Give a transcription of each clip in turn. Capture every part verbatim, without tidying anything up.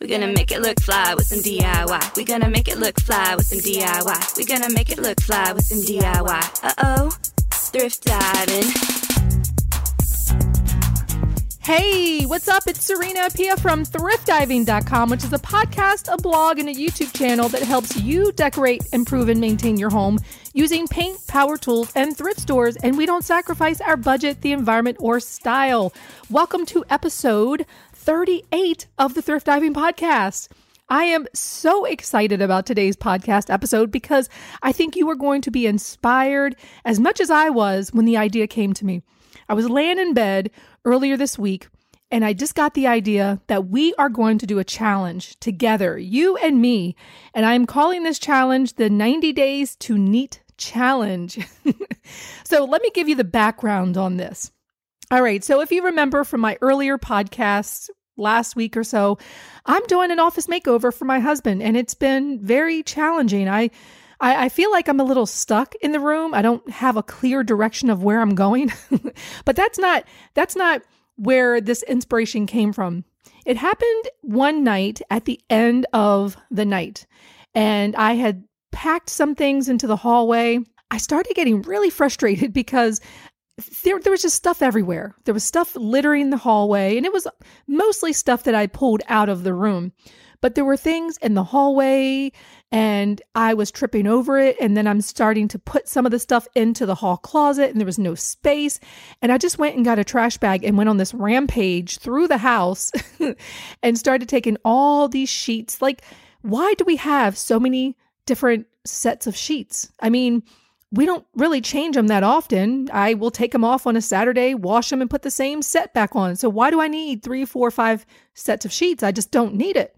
We're gonna make it look fly with some D I Y. We're gonna make it look fly with some D I Y. We're gonna make it look fly with some D I Y. Uh-oh, thrift diving. Hey, what's up? It's Serena Appiah from thrift diving dot com, which is a podcast, a blog, and a YouTube channel that helps you decorate, improve, and maintain your home using paint, power tools, and thrift stores, and we don't sacrifice our budget, the environment, or style. Welcome to episode thirty-eight of the Thrift Diving Podcast. I am so excited about today's podcast episode because I think you are going to be inspired as much as I was when the idea came to me. I was laying in bed earlier this week, and I just got the idea that we are going to do a challenge together, you and me. And I'm calling this challenge the ninety Days to Neat Challenge. So let me give you the background on this. All right. So if you remember from my earlier podcasts last week or so, I'm doing an office makeover for my husband, and it's been very challenging. I I, I feel like I'm a little stuck in the room. I don't have a clear direction of where I'm going, but that's not, that's not where this inspiration came from. It happened one night at the end of the night, and I had packed some things into the hallway. I started getting really frustrated because There, there was just stuff everywhere. There was stuff littering the hallway, and it was mostly stuff that I pulled out of the room. But there were things in the hallway, and I was tripping over it, and then I'm starting to put some of the stuff into the hall closet, and there was no space. And I just went and got a trash bag and went on this rampage through the house and started taking all these sheets. Like, why do we have so many different sets of sheets? I mean, we don't really change them that often. I will take them off on a Saturday, wash them, and put the same set back on. So why do I need three, four, five sets of sheets? I just don't need it.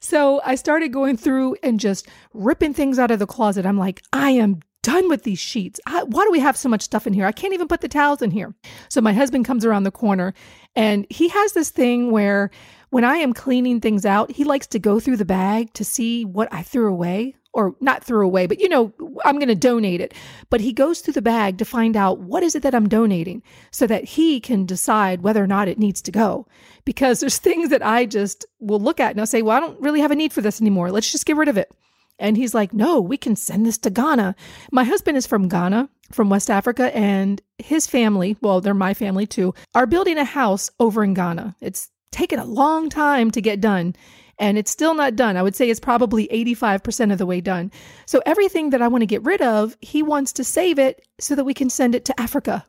So I started going through and just ripping things out of the closet. I'm like, I am done with these sheets. I, why do we have so much stuff in here? I can't even put the towels in here. So my husband comes around the corner, and he has this thing where when I am cleaning things out, he likes to go through the bag to see what I threw away. Or not threw away, but you know, I'm going to donate it. But he goes through the bag to find out what is it that I'm donating so that he can decide whether or not it needs to go. Because there's things that I just will look at and I'll say, well, I don't really have a need for this anymore. Let's just get rid of it. And he's like, no, we can send this to Ghana. My husband is from Ghana, from West Africa, and his family, well, they're my family too, are building a house over in Ghana. It's taken a long time to get done. And it's still not done. I would say it's probably eighty-five percent of the way done. So everything that I want to get rid of, he wants to save it so that we can send it to Africa.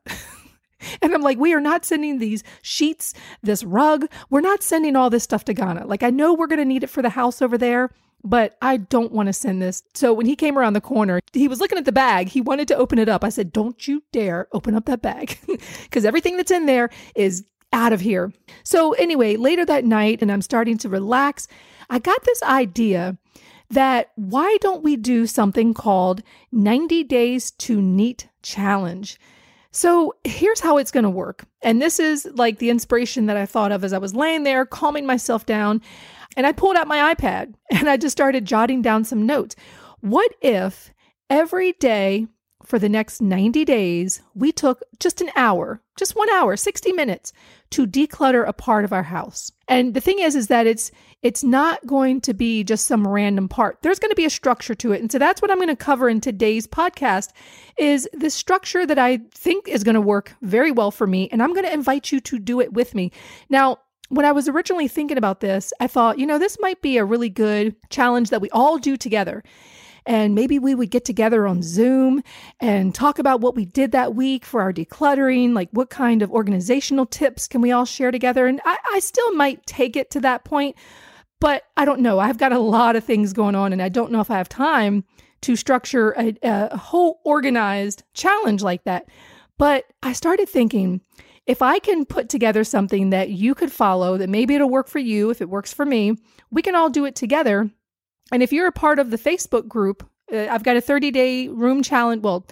And I'm like, we are not sending these sheets, this rug. We're not sending all this stuff to Ghana. Like, I know we're going to need it for the house over there, but I don't want to send this. So when he came around the corner, he was looking at the bag. He wanted to open it up. I said, don't you dare open up that bag because everything that's in there is out of here. So anyway, later that night, and I'm starting to relax, I got this idea that why don't we do something called ninety Days to Neat Challenge? So here's how it's going to work. And this is like the inspiration that I thought of as I was laying there, calming myself down. And I pulled out my iPad and I just started jotting down some notes. What if every day for the next ninety days, we took just an hour, just one hour, sixty minutes to declutter a part of our house? And the thing is, is that it's it's not going to be just some random part. There's going to be a structure to it. And so that's what I'm going to cover in today's podcast is the structure that I think is going to work very well for me. And I'm going to invite you to do it with me. Now, when I was originally thinking about this, I thought, you know, this might be a really good challenge that we all do together. And maybe we would get together on Zoom and talk about what we did that week for our decluttering, like what kind of organizational tips can we all share together? And I, I still might take it to that point, but I don't know. I've got a lot of things going on and I don't know if I have time to structure a, a whole organized challenge like that. But I started thinking, if I can put together something that you could follow, that maybe it'll work for you, if it works for me, we can all do it together. And if you're a part of the Facebook group, uh, I've got a thirty-day room challenge. Well,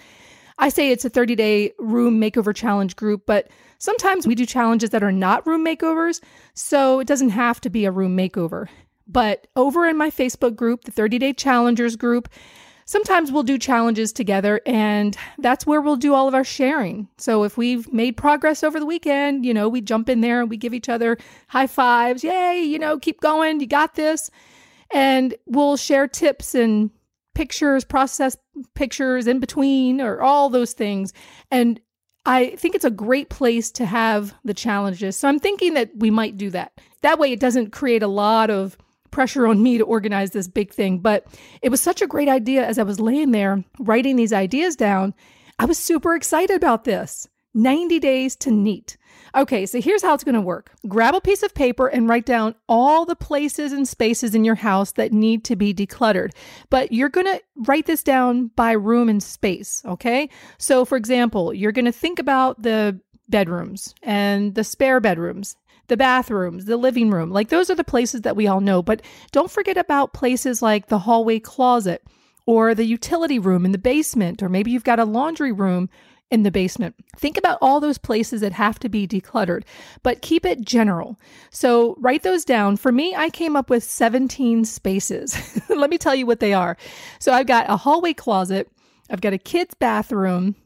I say it's a thirty-day room makeover challenge group, but sometimes we do challenges that are not room makeovers, so it doesn't have to be a room makeover. But over in my Facebook group, the thirty-day challengers group, sometimes we'll do challenges together, and that's where we'll do all of our sharing. So if we've made progress over the weekend, you know, we jump in there and we give each other high fives. Yay, you know, keep going. You got this. And we'll share tips and pictures, process pictures in between, or all those things. And I think it's a great place to have the challenges. So I'm thinking that we might do that. That way it doesn't create a lot of pressure on me to organize this big thing. But it was such a great idea. As I was laying there writing these ideas down, I was super excited about this. ninety days to neat. Okay, so here's how it's going to work. Grab a piece of paper and write down all the places and spaces in your house that need to be decluttered. But you're going to write this down by room and space, okay? So for example, you're going to think about the bedrooms and the spare bedrooms, the bathrooms, the living room. Like, those are the places that we all know, but don't forget about places like the hallway closet or the utility room in the basement, or maybe you've got a laundry room in the basement. Think about all those places that have to be decluttered, but keep it general. So write those down. For me, I came up with seventeen spaces. Let me tell you what they are. So I've got a hallway closet. I've got a kid's bathroom.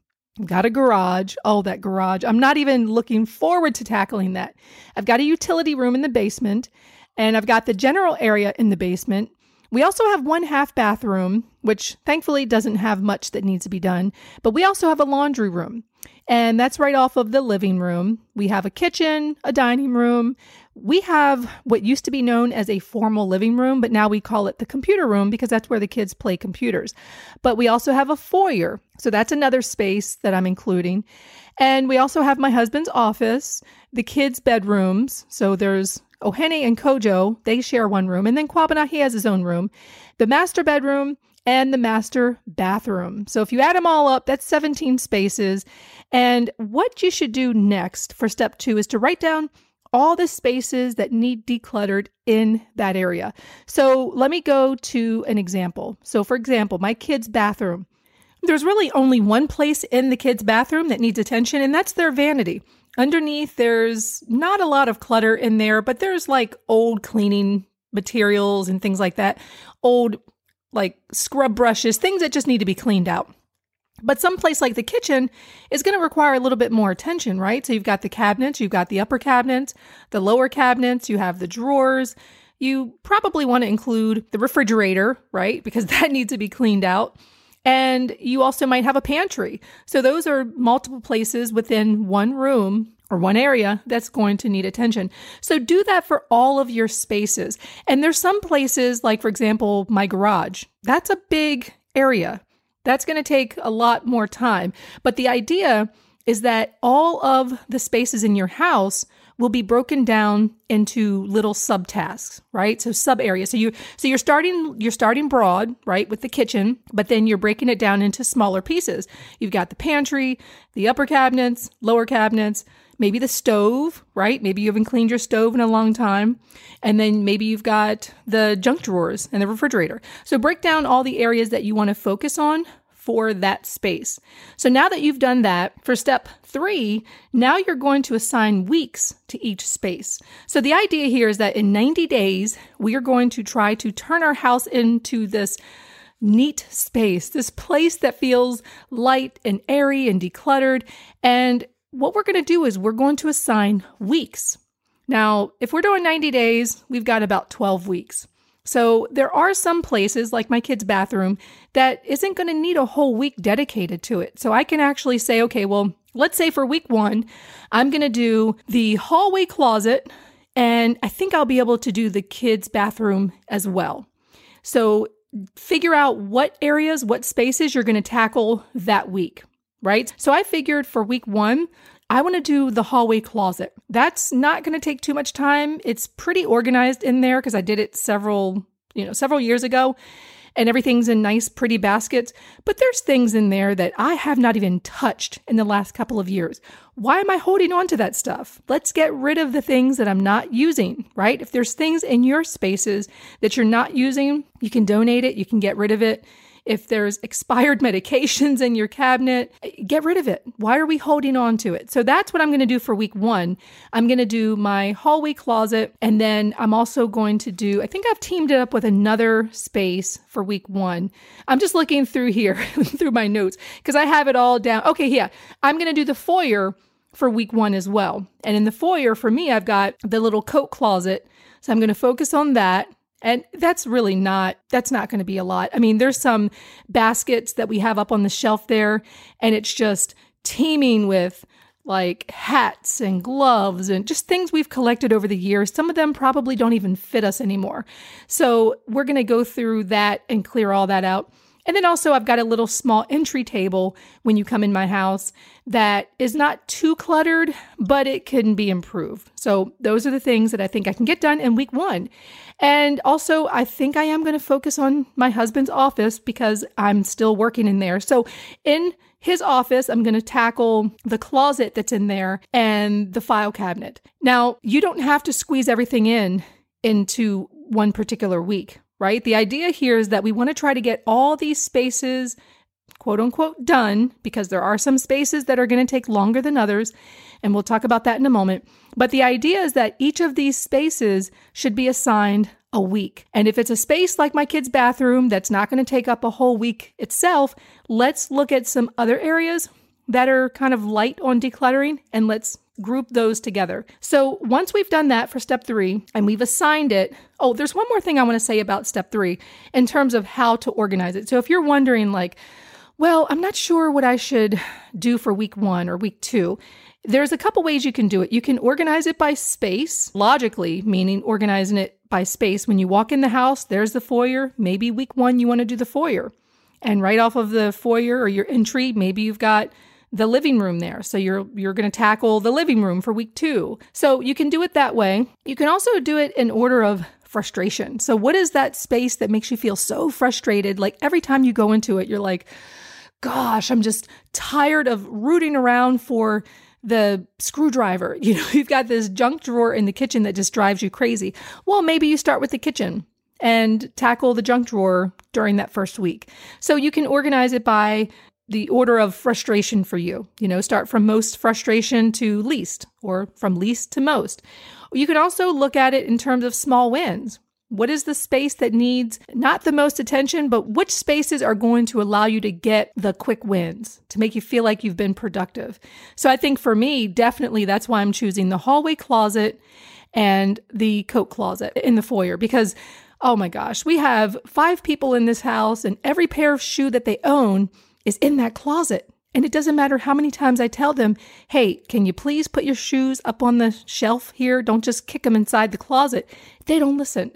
I've got a garage. Oh, that garage. I'm not even looking forward to tackling that. I've got a utility room in the basement, and I've got the general area in the basement. We also have one half bathroom, which thankfully doesn't have much that needs to be done, but we also have a laundry room, and that's right off of the living room. We have a kitchen, a dining room. We have what used to be known as a formal living room, but now we call it the computer room because that's where the kids play computers. But we also have a foyer, so that's another space that I'm including. And we also have my husband's office, the kids' bedrooms, so there's Ohene and Kojo, they share one room. And then Kwabana, he has his own room. The master bedroom and the master bathroom. So if you add them all up, that's seventeen spaces. And what you should do next for step two is to write down all the spaces that need decluttered in that area. So let me go to an example. So for example, my kids' bathroom. There's really only one place in the kids' bathroom that needs attention, and that's their vanity. Underneath, there's not a lot of clutter in there, but there's like old cleaning materials and things like that. Old like scrub brushes, things that just need to be cleaned out. But someplace like the kitchen is going to require a little bit more attention, right? So you've got the cabinets, you've got the upper cabinets, the lower cabinets, you have the drawers. You probably want to include the refrigerator, right? Because that needs to be cleaned out. And you also might have a pantry. So those are multiple places within one room or one area that's going to need attention. So do that for all of your spaces. And there's some places, like for example, my garage. That's a big area. That's going to take a lot more time. But the idea is that all of the spaces in your house will be broken down into little subtasks, right? So sub areas. So you so you're starting you're starting broad, right, with the kitchen, but then you're breaking it down into smaller pieces. You've got the pantry, the upper cabinets, lower cabinets, maybe the stove, right? Maybe you haven't cleaned your stove in a long time. And then maybe you've got the junk drawers and the refrigerator. So break down all the areas that you want to focus on for that space. So now that you've done that, for step three, now you're going to assign weeks to each space. So the idea here is that in ninety days, we are going to try to turn our house into this neat space, this place that feels light and airy and decluttered. And what we're going to do is we're going to assign weeks. Now, if we're doing ninety days, we've got about twelve weeks. So there are some places, like my kids' bathroom, that isn't going to need a whole week dedicated to it. So I can actually say, okay, well, let's say for week one, I'm going to do the hallway closet, and I think I'll be able to do the kids' bathroom as well. So figure out what areas, what spaces you're going to tackle that week, right? So I figured for week one, I want to do the hallway closet. That's not going to take too much time. It's pretty organized in there because I did it several, you know, several years ago, and everything's in nice, pretty baskets. But there's things in there that I have not even touched in the last couple of years. Why am I holding on to that stuff? Let's get rid of the things that I'm not using, right? If there's things in your spaces that you're not using, you can donate it, you can get rid of it. If there's expired medications in your cabinet, get rid of it. Why are we holding on to it? So that's what I'm going to do for week one. I'm going to do my hallway closet. And then I'm also going to do, I think I've teamed it up with another space for week one. I'm just looking through here, through my notes, because I have it all down. Okay, yeah, I'm going to do the foyer for week one as well. And in the foyer for me, I've got the little coat closet. So I'm going to focus on that. And that's really not, that's not going to be a lot. I mean, there's some baskets that we have up on the shelf there, and it's just teeming with like hats and gloves and just things we've collected over the years. Some of them probably don't even fit us anymore. So we're going to go through that and clear all that out. And then also I've got a little small entry table when you come in my house that is not too cluttered, but it can be improved. So those are the things that I think I can get done in week one. And also I think I am going to focus on my husband's office because I'm still working in there. So in his office, I'm going to tackle the closet that's in there and the file cabinet. Now, you don't have to squeeze everything in into one particular week, right? The idea here is that we want to try to get all these spaces, quote unquote, done, because there are some spaces that are going to take longer than others. And we'll talk about that in a moment. But the idea is that each of these spaces should be assigned a week. And if it's a space like my kid's bathroom, that's not going to take up a whole week itself, let's look at some other areas that are kind of light on decluttering, and let's group those together. So once we've done that for step three and we've assigned it, oh, there's one more thing I want to say about step three in terms of how to organize it. So if you're wondering like, well, I'm not sure what I should do for week one or week two, there's a couple ways you can do it. You can organize it by space, logically, meaning organizing it by space. When you walk in the house, there's the foyer. Maybe week one, you want to do the foyer. And right off of the foyer or your entry, maybe you've got the living room there. So you're you're going to tackle the living room for week two. So you can do it that way. You can also do it in order of frustration. So what is that space that makes you feel so frustrated? Like every time you go into it, you're like, gosh, I'm just tired of rooting around for the screwdriver. You know, you've got this junk drawer in the kitchen that just drives you crazy. Well, maybe you start with the kitchen and tackle the junk drawer during that first week. So you can organize it by the order of frustration for you. You know, start from most frustration to least, or from least to most. You can also look at it in terms of small wins. What is the space that needs not the most attention, but which spaces are going to allow you to get the quick wins to make you feel like you've been productive? So I think for me, definitely that's why I'm choosing the hallway closet and the coat closet in the foyer, because oh my gosh, we have five people in this house and every pair of shoe that they own is in that closet. And it doesn't matter how many times I tell them, hey, can you please put your shoes up on the shelf here? Don't just kick them inside the closet. They don't listen.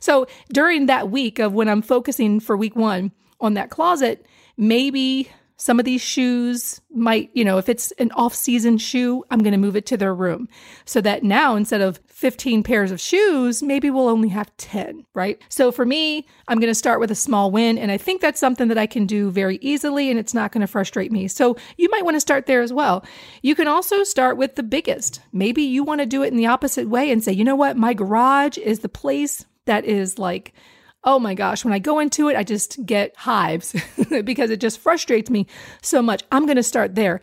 So during that week of when I'm focusing for week one on that closet, maybe some of these shoes might, you know, if it's an off-season shoe, I'm going to move it to their room so that now instead of fifteen pairs of shoes, maybe we'll only have ten, right? So for me, I'm going to start with a small win. And I think that's something that I can do very easily and it's not going to frustrate me. So you might want to start there as well. You can also start with the biggest. Maybe you want to do it in the opposite way and say, you know what? My garage is the place that is like, oh my gosh, when I go into it, I just get hives because it just frustrates me so much. I'm going to start there.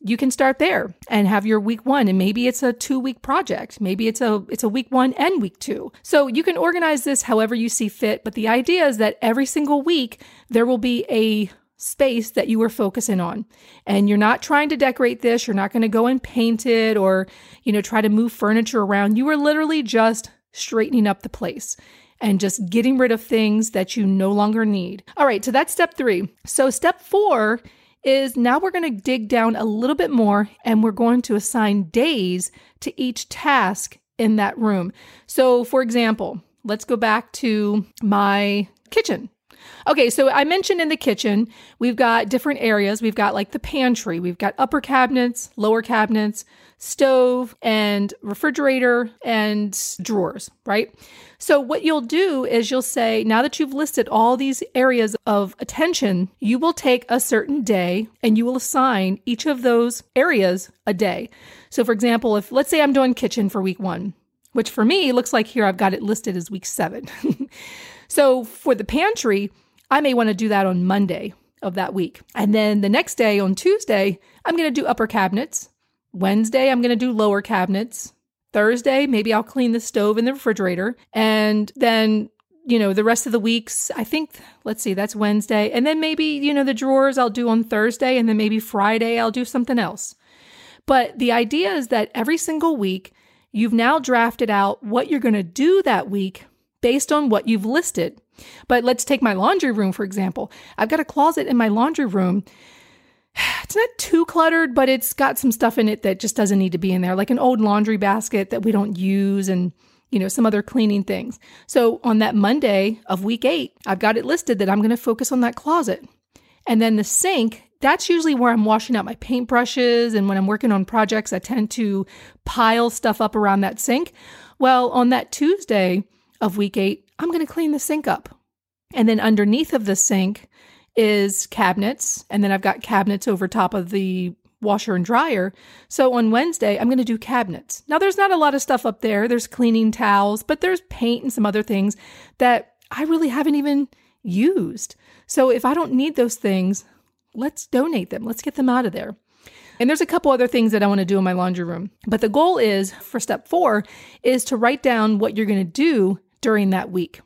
You can start there and have your week one, and maybe it's a two-week project. Maybe it's a it's a week one and week two. So you can organize this however you see fit, but the idea is that every single week there will be a space that you were focusing on. And you're not trying to decorate this, you're not going to go and paint it or, you know, try to move furniture around. You are literally just straightening up the place and just getting rid of things that you no longer need. All right, so that's step three. So step four is now we're going to dig down a little bit more and we're going to assign days to each task in that room. So for example, let's go back to my kitchen. Okay, so I mentioned in the kitchen, we've got different areas. We've got like the pantry, we've got upper cabinets, lower cabinets, stove and refrigerator and drawers, right? So what you'll do is you'll say, now that you've listed all these areas of attention, you will take a certain day and you will assign each of those areas a day. So for example, if let's say I'm doing kitchen for week one, which for me looks like here I've got it listed as week seven. So for the pantry, I may want to do that on Monday of that week. And then the next day on Tuesday, I'm going to do upper cabinets. Wednesday, I'm going to do lower cabinets. Thursday, maybe I'll clean the stove and the refrigerator. And then, you know, the rest of the weeks, I think, let's see, that's Wednesday. And then maybe, you know, the drawers I'll do on Thursday, and then maybe Friday I'll do something else. But the idea is that every single week, you've now drafted out what you're going to do that week based on what you've listed. But let's take my laundry room, for example. I've got a closet in my laundry room. It's not too cluttered, but it's got some stuff in it that just doesn't need to be in there, like an old laundry basket that we don't use and, you know, some other cleaning things. So on that Monday of week eight, I've got it listed that I'm going to focus on that closet. And then the sink, that's usually where I'm washing out my paintbrushes. And when I'm working on projects, I tend to pile stuff up around that sink. Well, on that Tuesday of week eight, I'm going to clean the sink up. And then underneath of the sink is cabinets. And then I've got cabinets over top of the washer and dryer. So on Wednesday, I'm going to do cabinets. Now, there's not a lot of stuff up there. There's cleaning towels, but there's paint and some other things that I really haven't even used. So if I don't need those things, let's donate them. Let's get them out of there. And there's a couple other things that I want to do in my laundry room. But the goal is, for step four, is to write down what you're going to do during that week.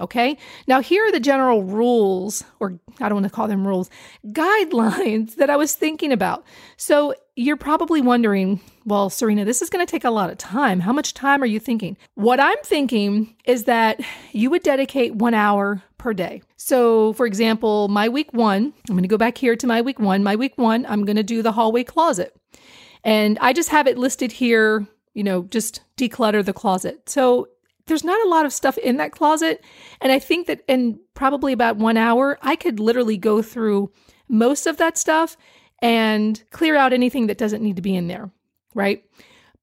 Okay. Now here are the general rules, or I don't want to call them rules, guidelines that I was thinking about. So you're probably wondering, well, Serena, this is going to take a lot of time. How much time are you thinking? What I'm thinking is that you would dedicate one hour per day. So for example, my week one, I'm going to go back here to my week one, my week one, I'm going to do the hallway closet. And I just have it listed here, you know, just declutter the closet. So there's not a lot of stuff in that closet. And I think that in probably about one hour, I could literally go through most of that stuff and clear out anything that doesn't need to be in there, right?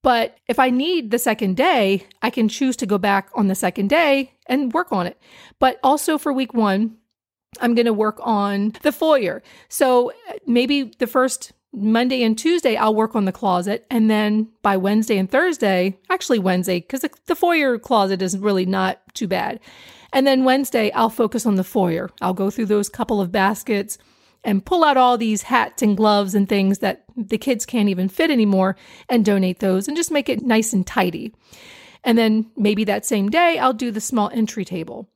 But if I need the second day, I can choose to go back on the second day and work on it. But also for week one, I'm going to work on the foyer. So maybe the first Monday and Tuesday, I'll work on the closet. And then by Wednesday and Thursday, actually Wednesday, because the, the foyer closet is really not too bad. And then Wednesday, I'll focus on the foyer. I'll go through those couple of baskets and pull out all these hats and gloves and things that the kids can't even fit anymore and donate those and just make it nice and tidy. And then maybe that same day, I'll do the small entry table.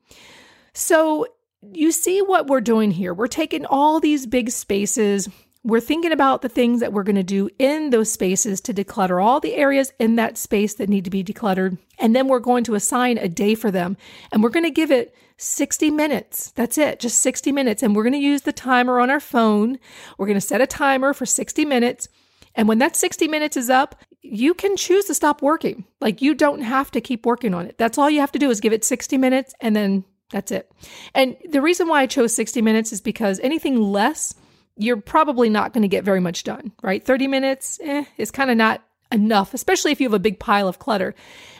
So you see what we're doing here. We're taking all these big spaces. We're thinking about the things that we're going to do in those spaces to declutter all the areas in that space that need to be decluttered. And then we're going to assign a day for them. And we're going to give it sixty minutes. That's it, just sixty minutes. And we're going to use the timer on our phone. We're going to set a timer for sixty minutes. And when that sixty minutes is up, you can choose to stop working. Like, you don't have to keep working on it. That's all you have to do is give it sixty minutes, and then that's it. And the reason why I chose sixty minutes is because anything less, you're probably not going to get very much done, right? thirty minutes eh, is kind of not enough, especially if you have a big pile of clutter.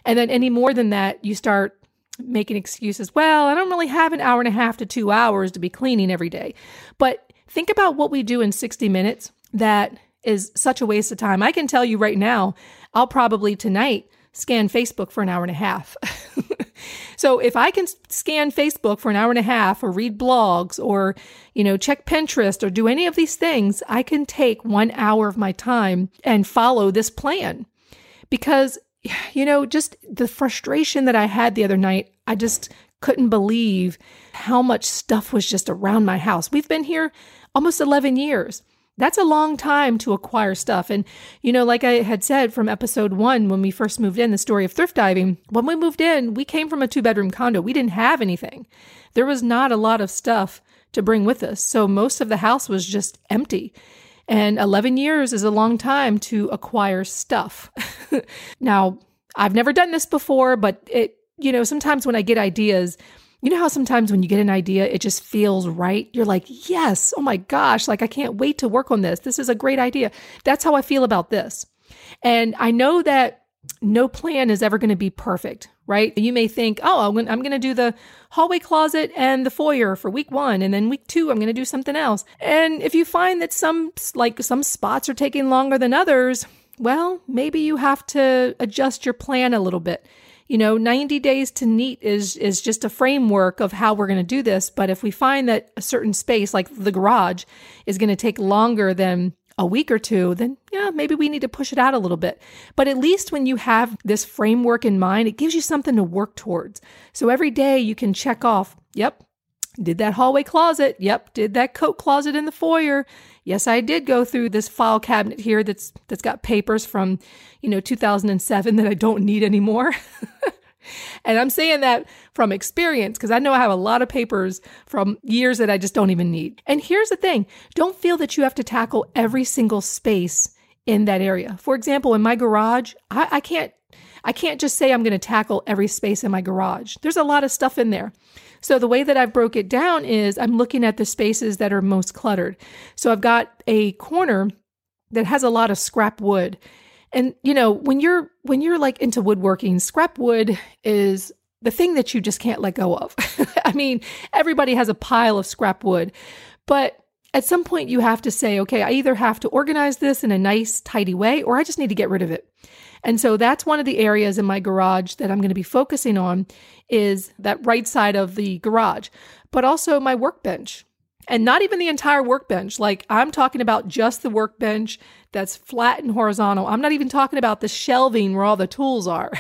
And then any more than that, you start making excuses. Well, I don't really have an hour and a half to two hours to be cleaning every day. But think about what we do in sixty minutes that is such a waste of time. I can tell you right now, I'll probably tonight scan Facebook for an hour and a half. So if I can scan Facebook for an hour and a half, or read blogs, or, you know, check Pinterest, or do any of these things, I can take one hour of my time and follow this plan. Because, you know, just the frustration that I had the other night, I just couldn't believe how much stuff was just around my house. We've been here almost eleven years. That's a long time to acquire stuff. And, you know, like I had said from episode one, when we first moved in, the story of thrift diving, when we moved in, we came from a two bedroom condo. We didn't have anything. There was not a lot of stuff to bring with us. So most of the house was just empty. And eleven years is a long time to acquire stuff. Now, I've never done this before, but it, you know, sometimes when I get ideas, you know how sometimes when you get an idea, it just feels right? You're like, yes, oh my gosh, like I can't wait to work on this. This is a great idea. That's how I feel about this. And I know that no plan is ever going to be perfect, right? You may think, oh, I'm going to do the hallway closet and the foyer for week one. And then week two, I'm going to do something else. And if you find that some, like some spots are taking longer than others, well, maybe you have to adjust your plan a little bit. you know, ninety days to neat is, is just a framework of how we're going to do this. But if we find that a certain space, like the garage, is going to take longer than a week or two, then yeah, maybe we need to push it out a little bit. But at least when you have this framework in mind, it gives you something to work towards. So every day you can check off, yep, did that hallway closet. Yep. Did that coat closet in the foyer. Yes, I did go through this file cabinet here that's that's got papers from, you know, two thousand seven that I don't need anymore. And I'm saying that from experience because I know I have a lot of papers from years that I just don't even need. And here's the thing. Don't feel that you have to tackle every single space in that area. For example, in my garage, I, I can't I can't just say I'm going to tackle every space in my garage. There's a lot of stuff in there. So the way that I've broke it down is I'm looking at the spaces that are most cluttered. So I've got a corner that has a lot of scrap wood. And, you know, when you're, when you're like into woodworking, scrap wood is the thing that you just can't let go of. I mean, everybody has a pile of scrap wood, but at some point you have to say, okay, I either have to organize this in a nice, tidy way, or I just need to get rid of it. And so that's one of the areas in my garage that I'm going to be focusing on is that right side of the garage, but also my workbench. And not even the entire workbench. Like I'm talking about just the workbench that's flat and horizontal. I'm not even talking about the shelving where all the tools are.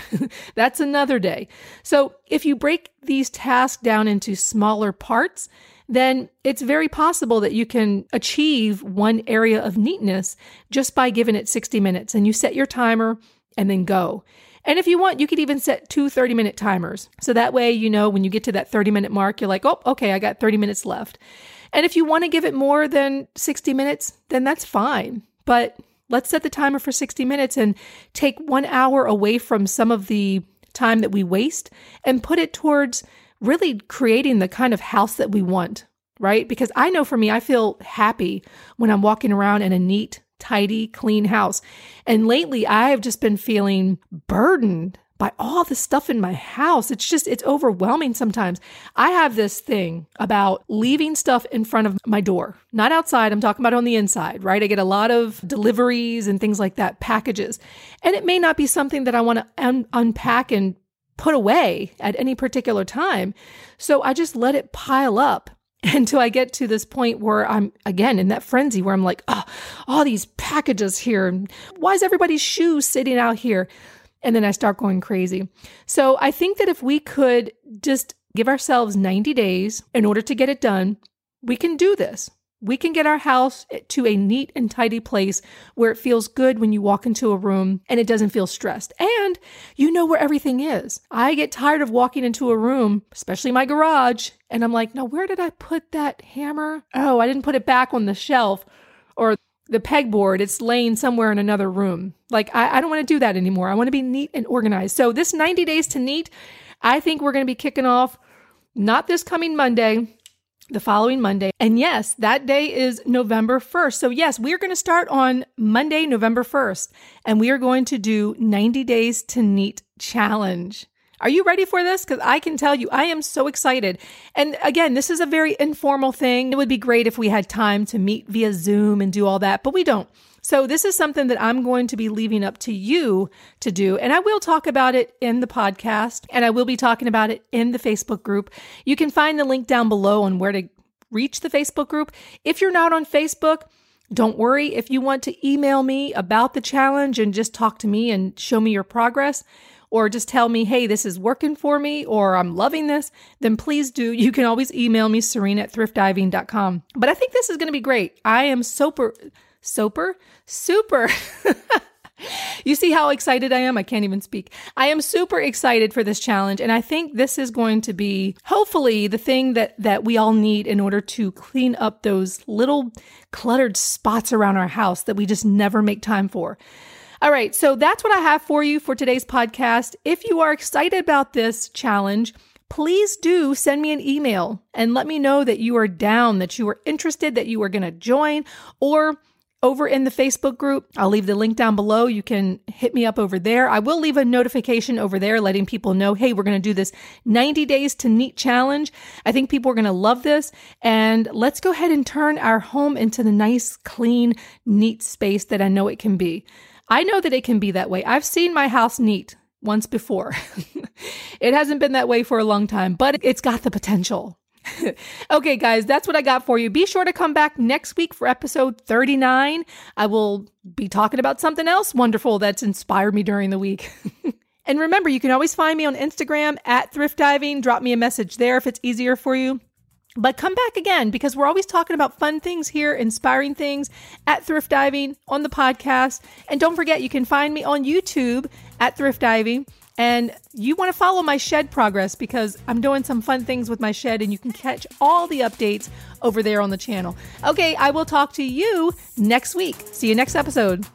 That's another day. So if you break these tasks down into smaller parts, then it's very possible that you can achieve one area of neatness just by giving it sixty minutes. And you set your timer and then go. And if you want, you could even set two thirty-minute timers. So that way, you know, when you get to that thirty-minute mark, you're like, oh, okay, I got thirty minutes left. And if you want to give it more than sixty minutes, then that's fine. But let's set the timer for sixty minutes and take one hour away from some of the time that we waste and put it towards really creating the kind of house that we want, right? Because I know for me, I feel happy when I'm walking around in a neat, tidy, clean house. And lately, I've just been feeling burdened by all the stuff in my house. It's just, it's overwhelming sometimes. I have this thing about leaving stuff in front of my door, not outside. I'm talking about on the inside, right? I get a lot of deliveries and things like that, packages. And it may not be something that I want to un- unpack and put away at any particular time. So I just let it pile up until I get to this point where I'm, again, in that frenzy where I'm like, oh, all these packages here. And why is everybody's shoe sitting out here? And then I start going crazy. So I think that if we could just give ourselves ninety days in order to get it done, we can do this. We can get our house to a neat and tidy place where it feels good when you walk into a room and it doesn't feel stressed. And you know where everything is. I get tired of walking into a room, especially my garage, and I'm like, now where did I put that hammer? Oh, I didn't put it back on the shelf or the pegboard, it's laying somewhere in another room. Like, I, I don't want to do that anymore. I want to be neat and organized. So this ninety days to neat, I think we're going to be kicking off not this coming Monday, the following Monday. And yes, that day is November first. So yes, we're going to start on Monday, November first, and we are going to do ninety days to neat challenge. Are you ready for this? Because I can tell you, I am so excited. And again, this is a very informal thing. It would be great if we had time to meet via Zoom and do all that, but we don't. So this is something that I'm going to be leaving up to you to do. And I will talk about it in the podcast, and I will be talking about it in the Facebook group. You can find the link down below on where to reach the Facebook group. If you're not on Facebook, don't worry. If you want to email me about the challenge and just talk to me and show me your progress, or just tell me, hey, this is working for me, or I'm loving this, then please do. You can always email me, Serena at thrift diving dot com. But I think this is going to be great. I am super, super, super. You see how excited I am? I can't even speak. I am super excited for this challenge. And I think this is going to be hopefully the thing that, that we all need in order to clean up those little cluttered spots around our house that we just never make time for. All right, so that's what I have for you for today's podcast. If you are excited about this challenge, please do send me an email and let me know that you are down, that you are interested, that you are going to join, or over in the Facebook group. I'll leave the link down below. You can hit me up over there. I will leave a notification over there letting people know, hey, we're going to do this ninety days to neat challenge. I think people are going to love this. And let's go ahead and turn our home into the nice, clean, neat space that I know it can be. I know that it can be that way. I've seen my house neat. once before. It hasn't been that way for a long time, but it's got the potential. Okay, guys, that's what I got for you. Be sure to come back next week for episode thirty-nine. I will be talking about something else wonderful that's inspired me during the week. And remember, you can always find me on Instagram at Thrift Diving. Drop me a message there if it's easier for you. But come back again, because we're always talking about fun things here, inspiring things at Thrift Diving on the podcast. And don't forget, you can find me on YouTube at Thrift Diving. And you want to follow my shed progress, because I'm doing some fun things with my shed, and you can catch all the updates over there on the channel. Okay, I will talk to you next week. See you next episode.